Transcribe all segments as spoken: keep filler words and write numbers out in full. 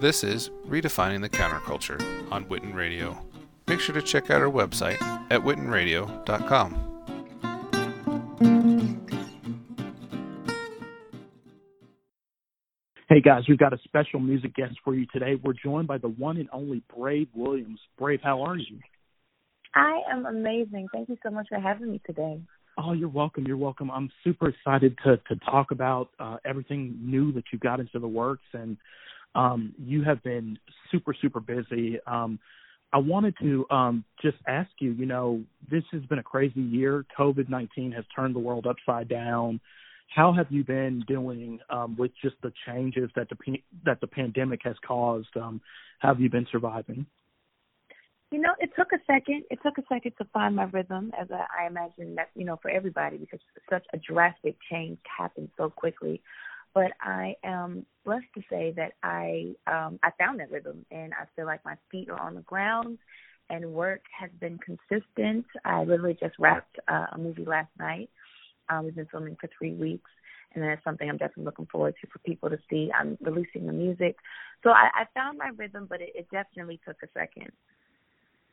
This is Redefining the Counterculture on Witten Radio. Make sure to check out our website at witten radio dot com. Hey guys, we've got a special music guest for you today. We're joined by the one and only Brave Williams. Brave, how are you? I am amazing. Thank you so much for having me today. Oh, you're welcome. You're welcome. I'm super excited to to talk about uh, everything new that you've got into the works, and um, you have been super, super busy. Um, I wanted to um, just ask you, you know, this has been a crazy year. covid nineteen has turned the world upside down. How have you been dealing um, with just the changes that the that the pandemic has caused? Um, how have you been surviving? You know, it took a second. It took a second to find my rhythm, as I, I imagine that, you know, for everybody, because such a drastic change happened so quickly. But I am blessed to say that I um, I found that rhythm, and I feel like my feet are on the ground, and work has been consistent. I literally just wrapped uh, a movie last night. Um, we've been filming for three weeks, and that's something I'm definitely looking forward to for people to see. I'm releasing the music. So I, I found my rhythm, but it, it definitely took a second.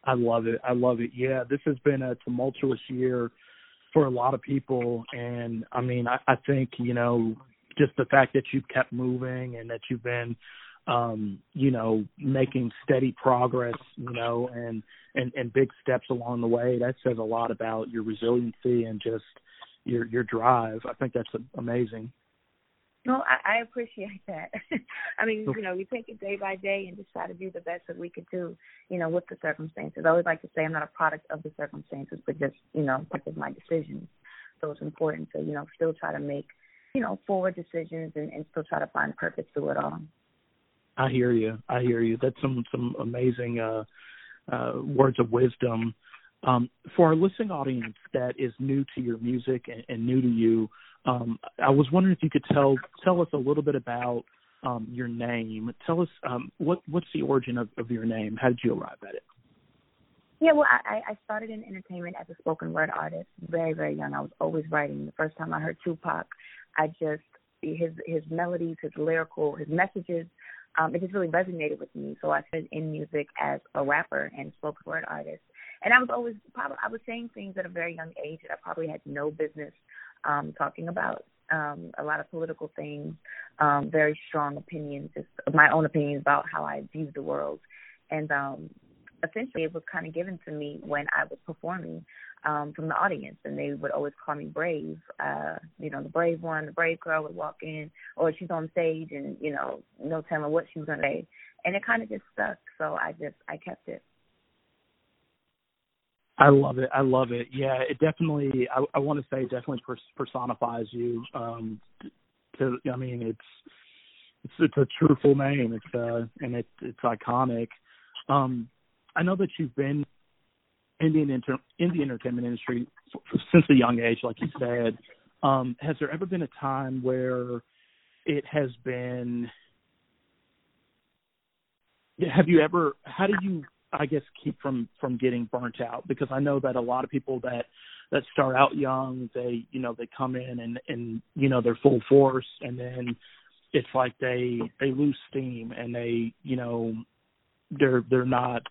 I love it. I love it. Yeah, this has been a tumultuous year for a lot of people. And, I mean, I, I think, you know, just the fact that you've kept moving and that you've been, um, you know, making steady progress, you know, and, and, and big steps along the way, that says a lot about your resiliency and just, Your your drive. I think that's amazing. No, I, I appreciate that. I mean, you know, we take it day by day and just try to do the best that we could do, you know, with the circumstances. I always like to say I'm not a product of the circumstances, but just, you know, part of my decisions. So it's important to, you know, still try to make, you know, forward decisions and, and still try to find purpose through it all. I hear you. I hear you. That's some, some amazing uh, uh, words of wisdom. Um, for our listening audience that is new to your music and, and new to you, um, I was wondering if you could tell tell us a little bit about um, your name. Tell us um, what what's the origin of, of your name? How did you arrive at it? Yeah, well, I, I started in entertainment as a spoken word artist. Very, very young. I was always writing. The first time I heard Tupac, I just his his melodies, his lyrical, his messages. Um, it just really resonated with me. So I started in music as a rapper and spoken word artist. And I was always probably I was saying things at a very young age that I probably had no business um, talking about. Um, a lot of political things, um, very strong opinions, just my own opinions about how I viewed the world. And um, essentially, it was kind of given to me when I was performing um, from the audience, and they would always call me Brave. Uh, you know, the brave one, the brave girl would walk in, or she's on stage, and you know, no telling what she was gonna say. And it kind of just stuck, so I just I kept it. I love it. I love it. Yeah, it definitely, I, I want to say, definitely personifies you. Um, to, I mean, it's, it's it's a truthful name. It's uh, and it, it's iconic. Um, I know that you've been in the, inter- in the entertainment industry f- since a young age, like you said. Um, has there ever been a time where it has been, have you ever, how do you, I guess, keep from, from getting burnt out? Because I know that a lot of people that, that start out young, they, you know, they come in and, and, you know, they're full force, and then it's like they, they lose steam and they, you know, they're, they're not,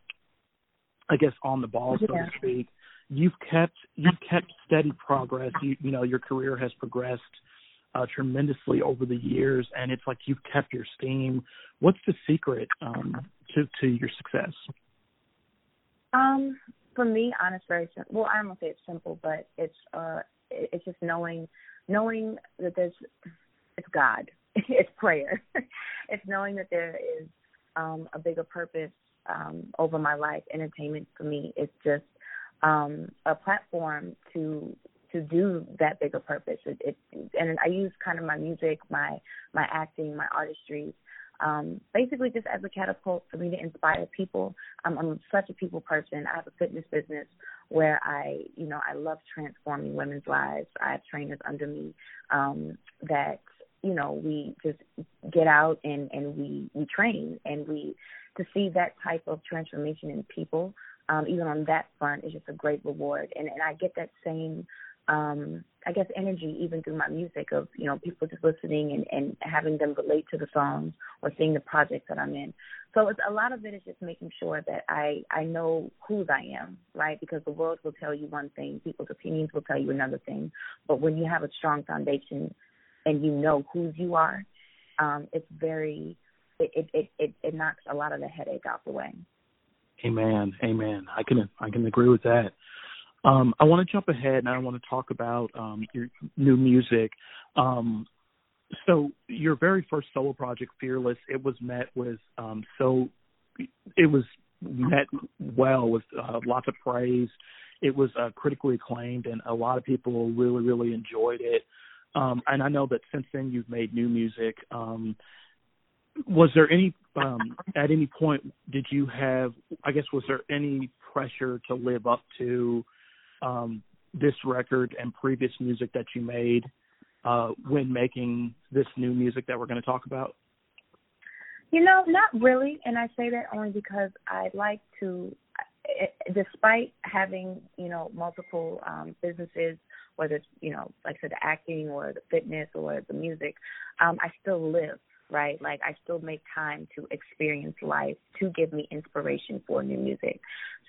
I guess, on the ball, so yeah. to speak. You've kept, you've kept steady progress. You, you know, your career has progressed uh, tremendously over the years, and it's like you've kept your steam. What's the secret um, to, to your success? Um, for me, honest, very simple. Well, I don't want to say it's simple, but it's uh, it's just knowing, knowing that there's, it's God, it's prayer, it's knowing that there is um, a bigger purpose um, over my life. Entertainment for me is just um, a platform to to do that bigger purpose. It, it and I use kind of my music, my my acting, my artistry. Um, basically just as a catapult for me to inspire people. Um, I'm such a people person. I have a fitness business where I, you know, I love transforming women's lives. I have trainers under me um, that, you know, we just get out and, and we, we train, and we to see that type of transformation in people, um, even on that front, is just a great reward. And, and I get that same um, I guess, energy even through my music of, you know, people just listening and, and having them relate to the songs or seeing the projects that I'm in. So it's, a lot of it is just making sure that I, I know whose I am, right? Because the world will tell you one thing. People's opinions will tell you another thing. But when you have a strong foundation and you know whose you are, um, it's very, it it, it, it it knocks a lot of the headache out the way. Amen. Amen. I can, I can agree with that. Um, I want to jump ahead, and I want to talk about um, your new music. Um, so your very first solo project, Fearless, it was met with um, so it was met well with uh, lots of praise. It was uh, critically acclaimed, and a lot of people really, really enjoyed it. Um, and I know that since then you've made new music. Um, was there any um, at any point did you have? I guess was there any pressure to live up to Um, this record and previous music that you made uh, when making this new music that we're going to talk about? You know, not really. And I say that only because I like to, despite having, you know, multiple um, businesses, whether it's, you know, like I said, the acting or the fitness or the music, um, I still live, right? Like I still make time to experience life, to give me inspiration for new music.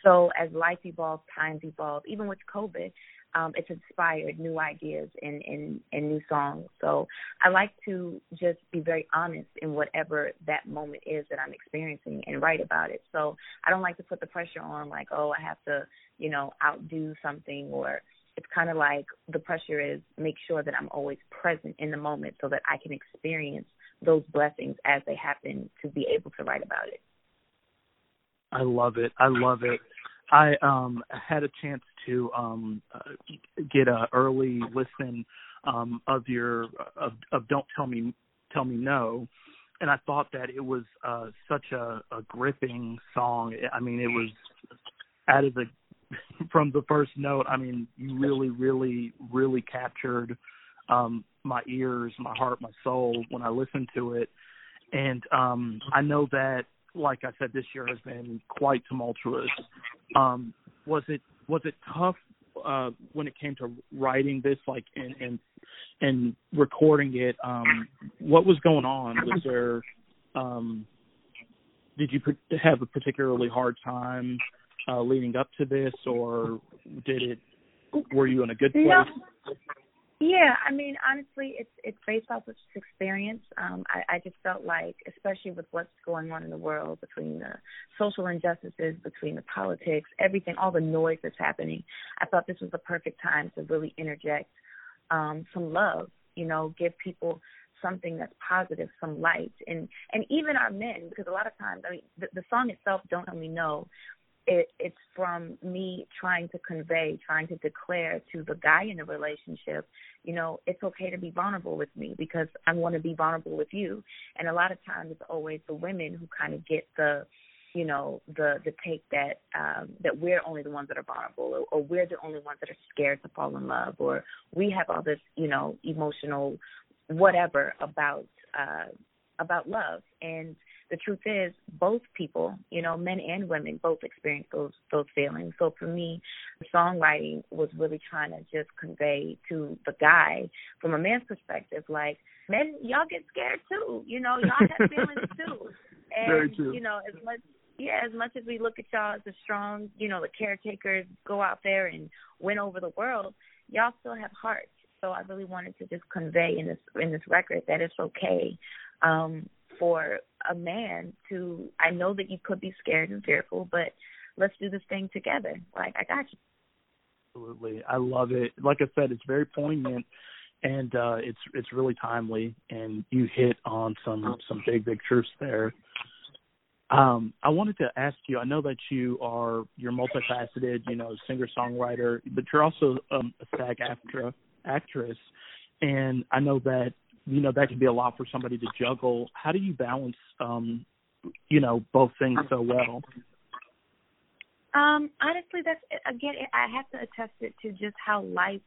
So as life evolves, times evolve, even with COVID, um, it's inspired new ideas and, and, and new songs. So I like to just be very honest in whatever that moment is that I'm experiencing and write about it. So I don't like to put the pressure on like, oh, I have to, you know, outdo something, or it's kind of like the pressure is make sure that I'm always present in the moment so that I can experience those blessings as they happen to be able to write about it. I love it. I love it. I um, had a chance to um, uh, get an early listen um, of your of, of Don't Tell Me Tell Me No, and I thought that it was uh, such a, a gripping song. I mean, it was out of the from the first note. I mean, you really, really, really captured um, my ears, my heart, my soul when I listened to it, and um, I know that. Like I said, this year has been quite tumultuous. Um, was it was it tough uh, when it came to writing this, like and and, and recording it? Um, what was going on? Was there? Um, did you have a particularly hard time uh, leading up to this, or did it? Were you in a good place? No. Yeah, I mean, honestly, it's it's based off of experience. Um, I, I just felt like, especially with what's going on in the world, between the social injustices, between the politics, everything, all the noise that's happening, I thought this was the perfect time to really interject um, some love, you know, give people something that's positive, some light, and, and even our men, because a lot of times, I mean, the, the song itself, Don't Let Me Know, It, it's from me trying to convey, trying to declare to the guy in the relationship, you know, it's okay to be vulnerable with me because I want to be vulnerable with you. And a lot of times it's always the women who kind of get the, you know, the, the take that um, that we're only the ones that are vulnerable, or, or we're the only ones that are scared to fall in love, or we have all this, you know, emotional whatever about uh, about love. And the truth is, both people, you know, men and women, both experience those those feelings. So for me, the songwriting was really trying to just convey to the guy, from a man's perspective, like, men, y'all get scared too, you know, y'all have feelings too. And, very true. You know, as much, yeah, as much as we look at y'all as the strong, you know, the caretakers go out there and win over the world, y'all still have hearts. So I really wanted to just convey in this in this record that it's okay um, for a man to, I know that you could be scared and fearful, but let's do this thing together. Like, I got you. Absolutely. I love it. Like I said, it's very poignant, and uh, it's it's really timely, and you hit on some, some big, big truths there. Um, I wanted to ask you, I know that you are, you're multifaceted, you know, singer-songwriter, but you're also um, a SAG-AFTRA actress, and I know that you know, that can be a lot for somebody to juggle. How do you balance, um, you know, both things so well? Um, honestly, that's, again, I have to attest it to just how life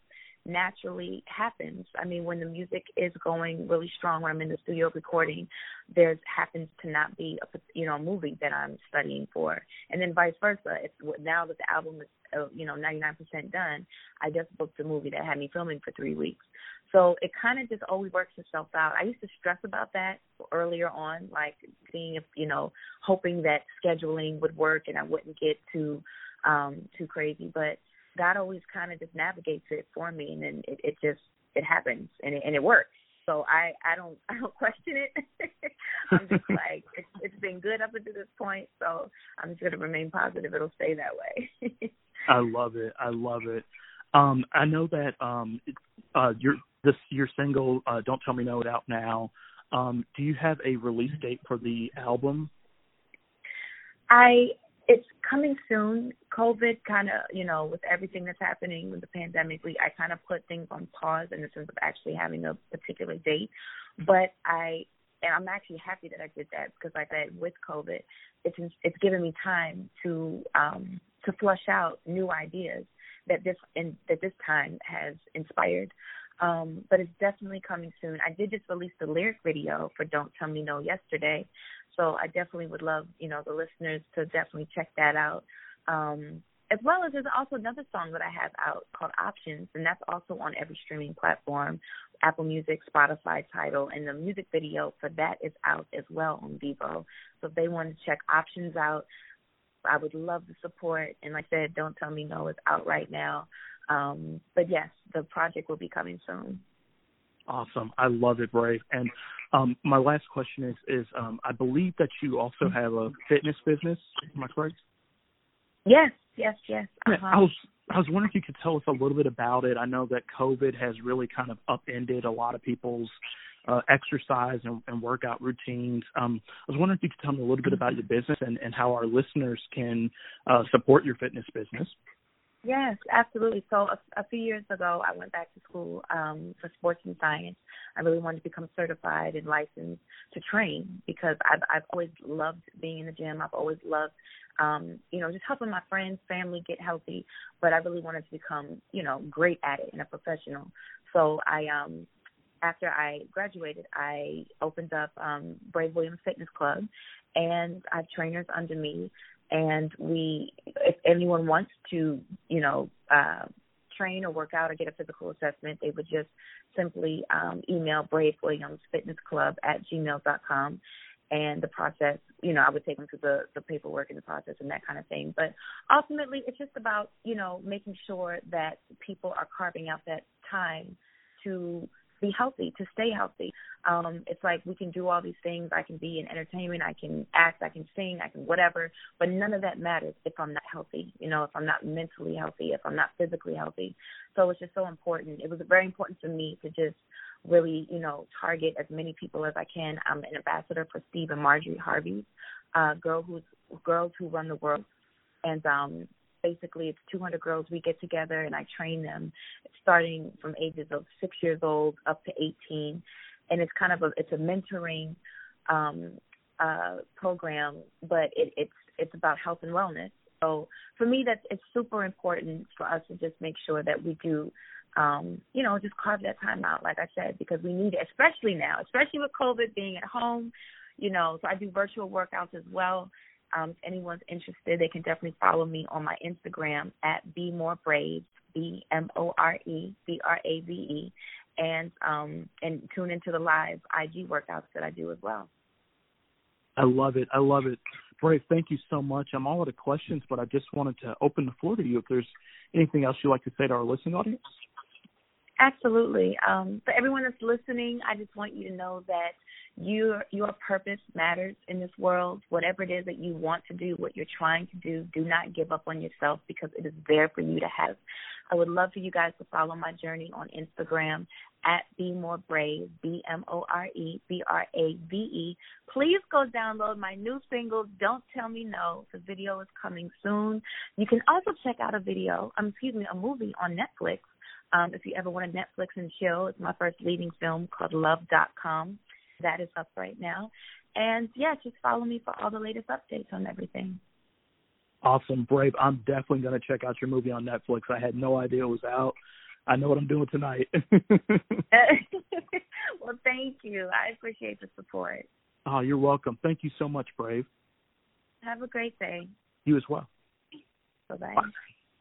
naturally happens. I mean, when the music is going really strong, when I'm in the studio recording, there happens to not be, a, you know, a movie that I'm studying for. And then vice versa. It's now that the album is you know, ninety-nine percent done, I just booked a movie that had me filming for three weeks. So it kind of just always works itself out. I used to stress about that earlier on, like seeing if, you know, hoping that scheduling would work and I wouldn't get too um, too crazy. But God always kind of just navigates it for me, and then it, it just it happens and it, and it works. So I, I don't I don't question it. I'm just like, it's, it's been good up until this point, so I'm just going to remain positive. It'll stay that way. I love it. I love it. Um, I know that um, uh, you're this your single, uh, Don't Tell Me No, out now. Um, do you have a release date for the album? I It's coming soon. COVID kind of, you know, with everything that's happening with the pandemic, we I kind of put things on pause in the sense of actually having a particular date. But I, and I'm actually happy that I did that because, like I said, with COVID, it's it's given me time to um, to flush out new ideas that this and that this time has inspired. Um, but it's definitely coming soon. I did just release the lyric video for Don't Tell Me No yesterday. So I definitely would love, you know, the listeners to definitely check that out. Um, as well as there's also another song that I have out called Options, and that's also on every streaming platform, Apple Music, Spotify, Tidal, and the music video for that is out as well on Vevo. So if they want to check Options out, I would love the support. And like I said, Don't Tell Me No is out right now. Um, but, yes, the project will be coming soon. Awesome. I love it, Brave. And um, my last question is, is um, I believe that you also have a fitness business. Am I correct? Yes, yes, yes. Uh-huh. I was I was wondering if you could tell us a little bit about it. I know that COVID has really kind of upended a lot of people's uh, exercise and, and workout routines. Um, I was wondering if you could tell me a little bit about your business and, and how our listeners can uh, support your fitness business. Yes, absolutely. So a, a few years ago, I went back to school um, for sports and science. I really wanted to become certified and licensed to train because I've, I've always loved being in the gym. I've always loved, um, you know, just helping my friends, family get healthy. But I really wanted to become, you know, great at it and a professional. So I, um, after I graduated, I opened up um, Brave Williams Fitness Club, and I have trainers under me. And we, if anyone wants to, you know, uh, train or work out or get a physical assessment, they would just simply um, email brave williams fitness club at gmail dot com. And the process, you know, I would take them through the, the paperwork and the process and that kind of thing. But ultimately, it's just about, you know, making sure that people are carving out that time to be healthy, to stay healthy. Um, it's like we can do all these things. I can be in entertainment. I can act. I can sing. I can whatever. But none of that matters if I'm not healthy, you know, if I'm not mentally healthy, if I'm not physically healthy. So it's just so important. It was very important for me to just really, you know, target as many people as I can. I'm an ambassador for Steve and Marjorie Harvey, uh, girl who's, girls who run the world. And um, basically it's two hundred girls. We get together and I train them starting from ages of six years old up to eighteen. And it's kind of a, it's a mentoring um, uh, program, but it, it's, it's about health and wellness. So for me, that's, it's super important for us to just make sure that we do, um, you know, just carve that time out, like I said, because we need it, especially now, especially with COVID being at home, you know, so I do virtual workouts as well. Um, if anyone's interested, they can definitely follow me on my Instagram at Be More Brave, B M O R E B R A V E, and um, and tune into the live I G workouts that I do as well. I love it. I love it. Brave, thank you so much. I'm all out of questions, but I just wanted to open the floor to you if there's anything else you'd like to say to our listening audience. Absolutely. Um, for everyone that's listening, I just want you to know that your your purpose matters in this world. Whatever it is that you want to do, what you're trying to do, do not give up on yourself because it is there for you to have. I would love for you guys to follow my journey on Instagram at Be More Brave, B M O R E B R A V E. Please go download my new single, Don't Tell Me No. The video is coming soon. You can also check out a video, um, excuse me, a movie on Netflix. Um, if you ever want to Netflix and chill, it's my first leading film called Love dot com. That is up right now. And, yeah, just follow me for all the latest updates on everything. Awesome, Brave. I'm definitely going to check out your movie on Netflix. I had no idea it was out. I know what I'm doing tonight. Well, thank you. I appreciate the support. Oh, you're welcome. Thank you so much, Brave. Have a great day. You as well. Bye-bye. Bye.